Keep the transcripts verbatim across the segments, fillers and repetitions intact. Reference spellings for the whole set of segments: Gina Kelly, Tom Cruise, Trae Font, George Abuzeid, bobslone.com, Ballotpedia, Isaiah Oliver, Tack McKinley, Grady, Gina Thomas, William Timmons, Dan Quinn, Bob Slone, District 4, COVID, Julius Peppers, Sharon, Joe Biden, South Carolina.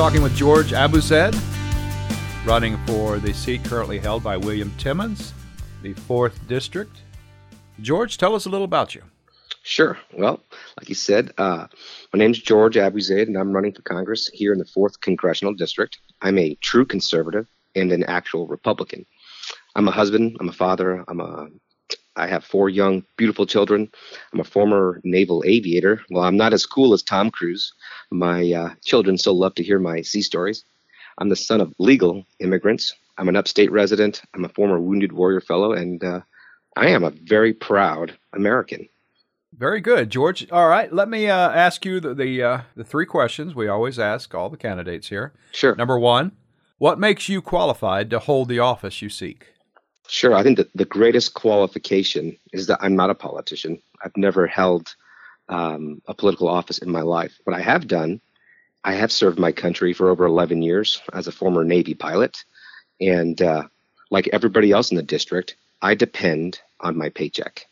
talking with George Abuzeid, running for the seat currently held by William Timmons, the fourth District. George, tell us a little about you. Sure. Well, like you said, uh, my name is George Abuzeid, and I'm running for Congress here in the fourth Congressional District. I'm a true conservative and an actual Republican. I'm a husband. I'm a father. I'm a I have four young, beautiful children. I'm a former naval aviator. Well, I'm not as cool as Tom Cruise. My uh, children still love to hear my sea stories. I'm the son of legal immigrants. I'm an upstate resident. I'm a former Wounded Warrior Fellow, and uh, I am a very proud American. Very good, George. All right, let me uh, ask you the the, uh, the three questions we always ask all the candidates here. Sure. Number one, what makes you qualified to hold the office you seek? Sure. I think that the greatest qualification is that I'm not a politician. I've never held um, a political office in my life. What I have done, I have served my country for over eleven years as a former Navy pilot. And uh, like everybody else in the district, I depend on my paycheck.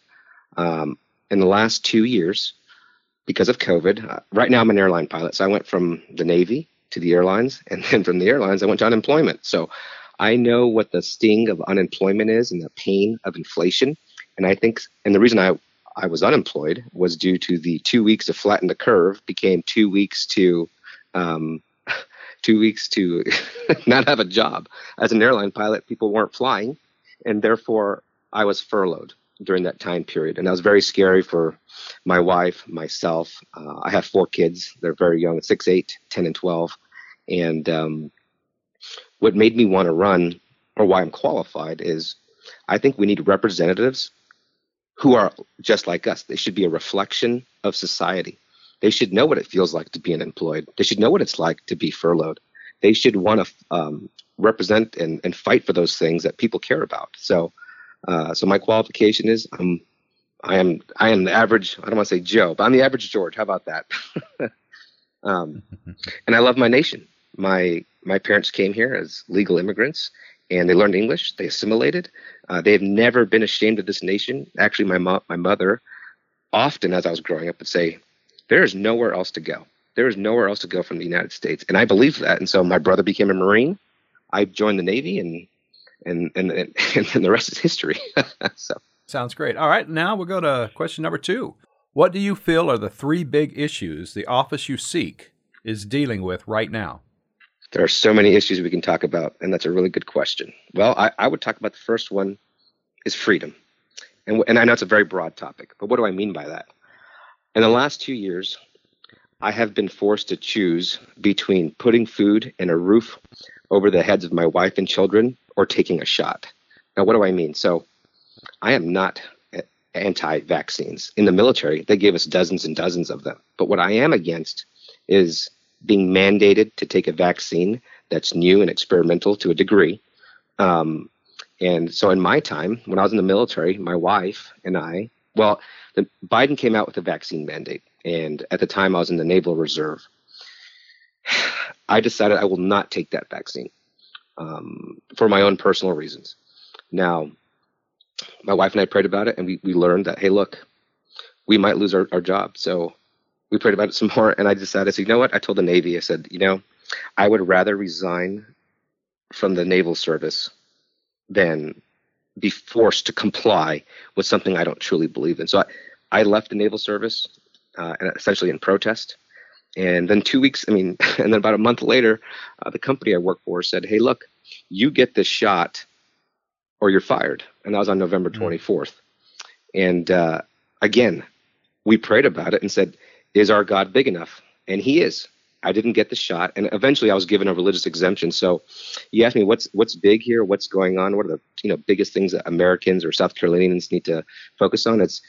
Um, in the last two years, because of COVID, uh, right now I'm an airline pilot. So I went from the Navy to the airlines, and then from the airlines, I went to unemployment. So I know what the sting of unemployment is and the pain of inflation. And I think, and the reason I, I was unemployed was due to the two weeks to flatten the curve became two weeks to, um, two weeks to not have a job. As an airline pilot, people weren't flying, and therefore I was furloughed during that time period. And that was very scary for my wife, myself. Uh, I have four kids. They're very young, six, eight, ten, and twelve. And, um, what made me want to run, or why I'm qualified, is I think we need representatives who are just like us. They should be a reflection of society. They should know what it feels like to be unemployed. They should know what it's like to be furloughed. They should want to um, represent and, and fight for those things that people care about. So, uh, so my qualification is I'm, I am, I am the average. I don't want to say Joe, but I'm the average George. How about that? um, and I love my nation. My my parents came here as legal immigrants, and they learned English. They assimilated. Uh, they've never been ashamed of this nation. Actually, my mom, my mother, often as I was growing up, would say, "There is nowhere else to go. There is nowhere else to go from the United States." And I believe that. And so my brother became a Marine. I joined the Navy, and and and and, and the rest is history. So sounds great. All right, now we'll go to question number two. What do you feel are the three big issues the office you seek is dealing with right now? There are so many issues we can talk about, and that's a really good question. Well, I, I would talk about the first one is freedom. And, and I know it's a very broad topic, but what do I mean by that? In the last two years, I have been forced to choose between putting food and a roof over the heads of my wife and children or taking a shot. Now, what do I mean? So I am not anti-vaccines. In the military, they gave us dozens and dozens of them. But what I am against is being mandated to take a vaccine that's new and experimental to a degree. Um, and so in my time, when I was in the military, my wife and I, well, the, Biden came out with a vaccine mandate. And at the time I was in the Naval Reserve, I decided I will not take that vaccine um, for my own personal reasons. Now, my wife and I prayed about it, and we, we learned that, hey, look, we might lose our, our job. So we prayed about it some more, and I decided, I said, you know what? I told the Navy, I said, you know, I would rather resign from the naval service than be forced to comply with something I don't truly believe in. So I, I left the naval service uh, essentially in protest. And then two weeks, I mean, and then about a month later, uh, the company I work for said, hey, look, you get this shot or you're fired. And that was on November twenty-fourth. And uh, again, we prayed about it and said, is our God big enough? And he is. I didn't get the shot. And eventually I was given a religious exemption. So you asked me what's what's big here, what's going on, what are the you know biggest things that Americans or South Carolinians need to focus on? It's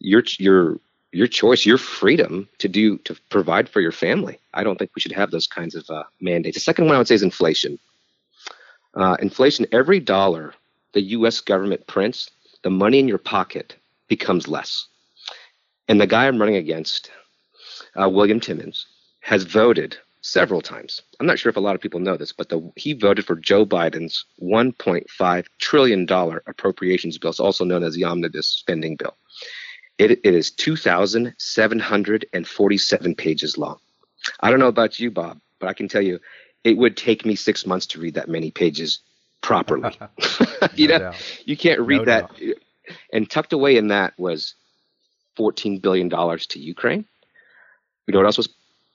your your your choice, your freedom to do to provide for your family. I don't think we should have those kinds of uh, mandates. The second one I would say is inflation. Uh, inflation, every dollar the U S government prints, the money in your pocket becomes less. And the guy I'm running against, Uh, William Timmons, has voted several times. I'm not sure if a lot of people know this, but the, he voted for Joe Biden's one point five trillion dollars appropriations bill, also known as the omnibus spending bill. It, it is two thousand seven hundred forty-seven pages long. I don't know about you, Bob, but I can tell you it would take me six months to read that many pages properly. you no know, doubt. You can't read no that. Doubt. And tucked away in that was fourteen billion dollars to Ukraine. You know what else was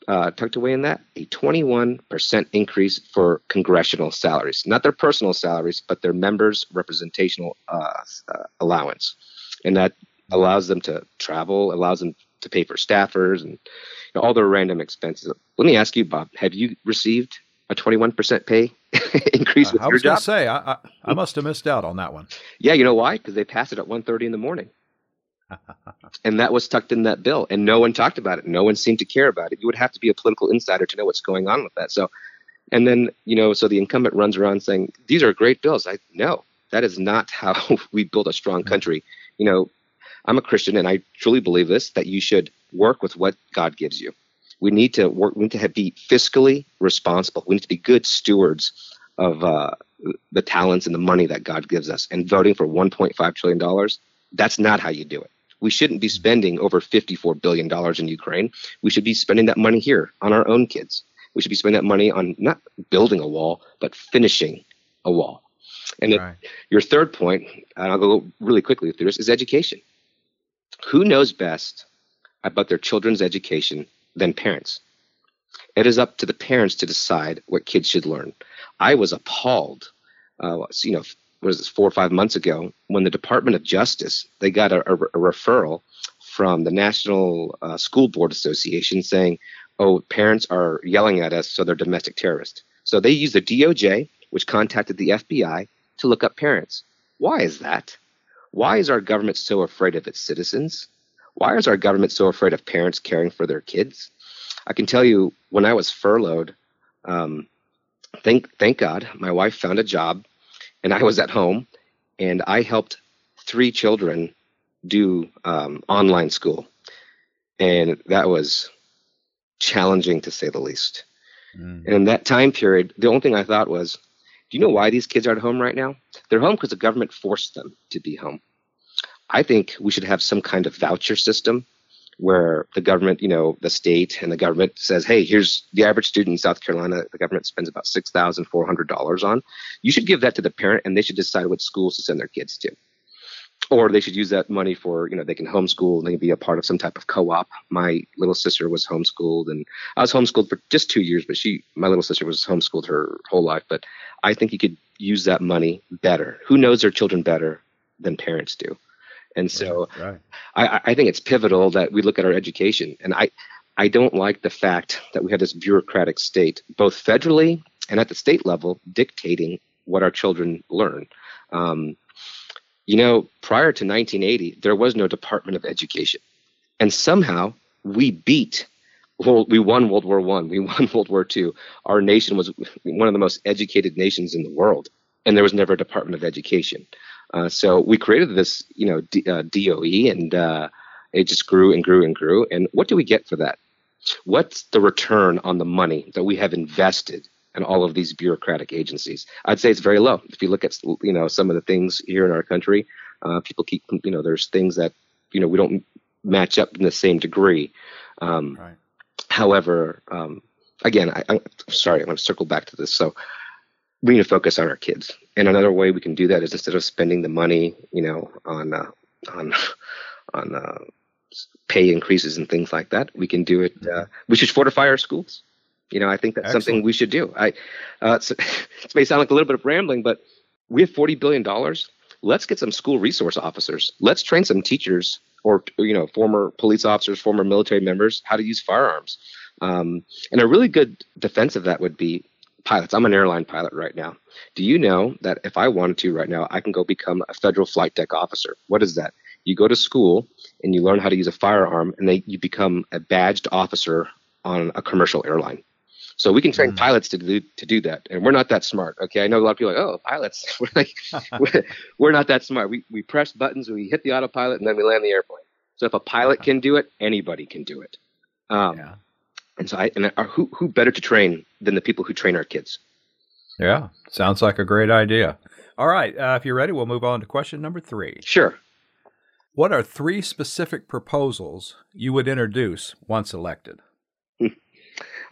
uh, tucked away in that? A twenty-one percent increase for congressional salaries, not their personal salaries, but their members' representational uh, uh, allowance. And that allows them to travel, allows them to pay for staffers and you know, all their random expenses. Let me ask you, Bob, have you received a twenty-one percent pay increase uh, with I your job? I was going to say, I, I, I must have missed out on that one. Yeah, you know why? Because they passed it at one thirty in the morning. And that was tucked in that bill, and no one talked about it. No one seemed to care about it. You would have to be a political insider to know what's going on with that. So, and then, you know, so the incumbent runs around saying, these are great bills. I no, that is not how we build a strong country. You know, I'm a Christian, and I truly believe this, that you should work with what God gives you. We need to work. We need to have, be fiscally responsible. We need to be good stewards of uh, the talents and the money that God gives us. And voting for one point five trillion dollars, that's not how you do it. We shouldn't be spending over fifty-four billion dollars in Ukraine. We should be spending that money here on our own kids. We should be spending that money on not building a wall, but finishing a wall. And right. It, your third point, and I'll go really quickly through this, is education. Who knows best about their children's education than parents? It is up to the parents to decide what kids should learn. I was appalled, uh, you know, what is this, four or five months ago, when the Department of Justice, they got a, a, a referral from the National uh, School Board Association saying, oh, parents are yelling at us, so they're domestic terrorists. So they used the D O J, which contacted the F B I, to look up parents. Why is that? Why is our government so afraid of its citizens? Why is our government so afraid of parents caring for their kids? I can tell you, when I was furloughed, um, thank, thank God, my wife found a job. And I was at home, and I helped three children do um, online school. And that was challenging, to say the least. Mm. And in that time period, the only thing I thought was, do you know why these kids are at home right now? They're home because the government forced them to be home. I think we should have some kind of voucher system where the government, you know, the state and the government says, hey, here's the average student in South Carolina, the government spends about six thousand four hundred dollars on. You should give that to the parent, and they should decide what schools to send their kids to. Or they should use that money for, you know, they can homeschool, and they can be a part of some type of co-op. My little sister was homeschooled, and I was homeschooled for just two years, but she, my little sister was homeschooled her whole life. But I think you could use that money better. Who knows their children better than parents do? And so right. I, I think it's pivotal that we look at our education. And I, I don't like the fact that we have this bureaucratic state, both federally and at the state level, dictating what our children learn. Um, you know, prior to nineteen eighty, there was no Department of Education. And somehow we beat, well, we won World War One. We won World War Two. Our nation was one of the most educated nations in the world. And there was never a Department of Education. Uh, so we created this, you know, D, uh, D O E, and uh, it just grew and grew and grew. And what do we get for that? What's the return on the money that we have invested in all of these bureaucratic agencies? I'd say it's very low. If you look at, you know, some of the things here in our country, uh, people keep, you know, there's things that, you know, we don't match up in the same degree. Um, right. However, um, again, I, I'm sorry, I'm going to circle back to this. So we need to focus on our kids. And another way we can do that is instead of spending the money, you know, on uh, on on uh, pay increases and things like that, we can do it. Uh, we should fortify our schools. You know, I think that's Excellent. Something we should do. I uh, so, it may sound like a little bit of rambling, but we have forty billion dollars. Let's get some school resource officers. Let's train some teachers or, you know, former police officers, former military members, how to use firearms. Um, and a really good defense of that would be pilots. I'm an airline pilot right now. Do you know that if I wanted to right now, I can go become a federal flight deck officer? What is that? You go to school and you learn how to use a firearm, and then you become a badged officer on a commercial airline. So we can train mm. pilots to do to do that, and we're not that smart. Okay, I know a lot of people are like, oh, pilots. We're like, we're, we're not that smart. We we press buttons, we hit the autopilot, and then we land the airplane. So if a pilot can do it, anybody can do it. Um, yeah. And so, I, and who who better to train than the people who train our kids? Yeah, sounds like a great idea. All right, uh, if you're ready, we'll move on to question number three. Sure. What are three specific proposals you would introduce once elected?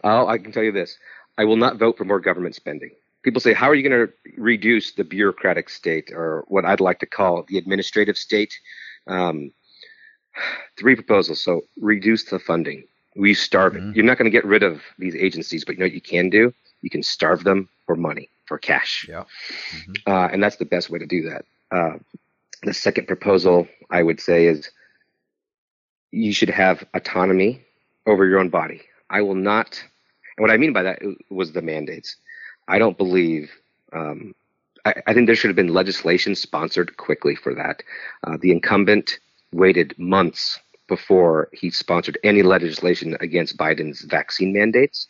Oh, I can tell you this. I will not vote for more government spending. People say, how are you going to reduce the bureaucratic state, or what I'd like to call the administrative state? Um, three proposals. So reduce the funding. We starve mm-hmm. it. You're not going to get rid of these agencies, but you know what you can do? You can starve them for money, for cash. Yeah. Mm-hmm. Uh, and that's the best way to do that. Uh, the second proposal I would say is you should have autonomy over your own body. I will not. And what I mean by that was the mandates. I don't believe um, I, I think there should have been legislation sponsored quickly for that. Uh, the incumbent waited months before he sponsored any legislation against Biden's vaccine mandates.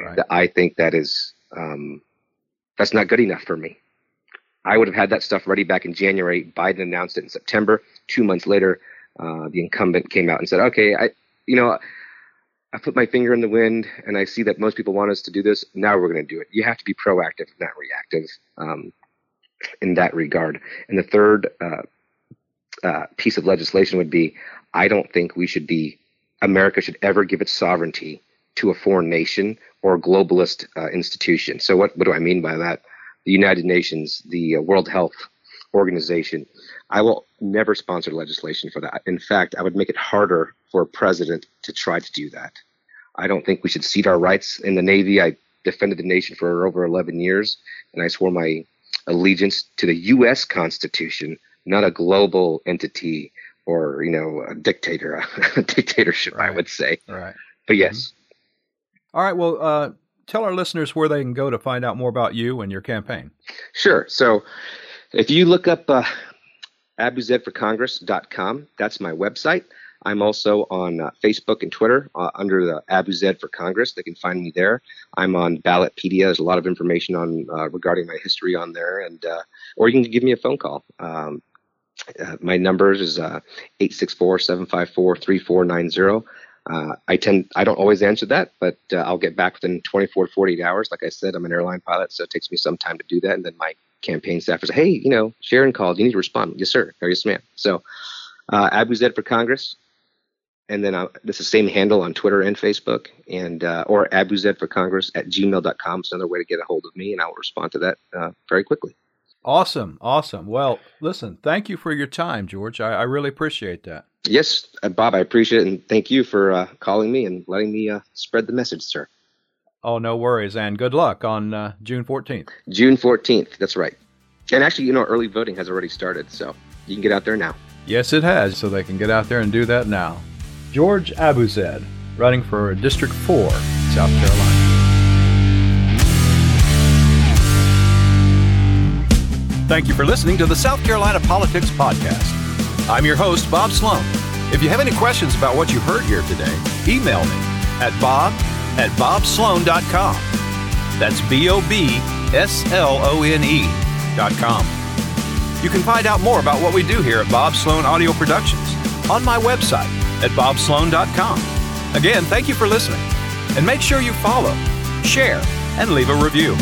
Right. I think that is um, that's not good enough for me. I would have had that stuff ready back in January. Biden announced it in September. Two months later, uh, the incumbent came out and said, OK, I, you know, I put my finger in the wind and I see that most people want us to do this. Now we're going to do it. You have to be proactive, not reactive um, in that regard. And the third uh, uh, piece of legislation would be, I don't think we should be America should ever give its sovereignty to a foreign nation or a globalist uh, institution. So what, what do I mean by that? The United Nations, the World Health Organization. I will never sponsor legislation for that. In fact, I would make it harder for a president to try to do that. I don't think we should cede our rights in the Navy. I defended the nation for over eleven years, and I swore my allegiance to the U S Constitution, not a global entity or, you know, a dictator, a dictatorship, right. I would say. Right. But yes. Mm-hmm. All right. Well, uh, tell our listeners where they can go to find out more about you and your campaign. Sure. So if you look up uh, abuzeid for congress dot com, that's my website. I'm also on uh, Facebook and Twitter uh, under the Abuzeid for Congress. They can find me there. I'm on Ballotpedia. There's a lot of information on uh, regarding my history on there, and uh, or you can give me a phone call. Um, uh, my number is uh, eight six four, seven five four, three four nine zero. Uh, I tend I don't always answer that, but uh, I'll get back within twenty-four to forty-eight hours. Like I said, I'm an airline pilot, so it takes me some time to do that. And then my campaign staffers, hey, you know, Sharon called. You need to respond. Yes, sir. Or yes, ma'am. So uh, Abuzeid for Congress. And then it's the same handle on Twitter and Facebook, and uh, or abuzeid for congress at gmail dot com is another way to get a hold of me, and I will respond to that uh, very quickly. Awesome. Awesome. Well, listen, thank you for your time, George. I, I really appreciate that. Yes, Bob, I appreciate it. And thank you for uh, calling me and letting me uh, spread the message, sir. Oh, no worries. And good luck on uh, June fourteenth. June fourteenth. That's right. And actually, you know, early voting has already started, so you can get out there now. Yes, it has. So they can get out there and do that now. George Abuzeid, running for District four, South Carolina. Thank you for listening to the South Carolina Politics Podcast. I'm your host, Bob Slone. If you have any questions about what you heard here today, email me at bob at bobslone dot com. That's B O B S L O N E dot com. You can find out more about what we do here at Bob Slone Audio Productions on my website at bob slone dot com. Again, thank you for listening. And make sure you follow, share, and leave a review.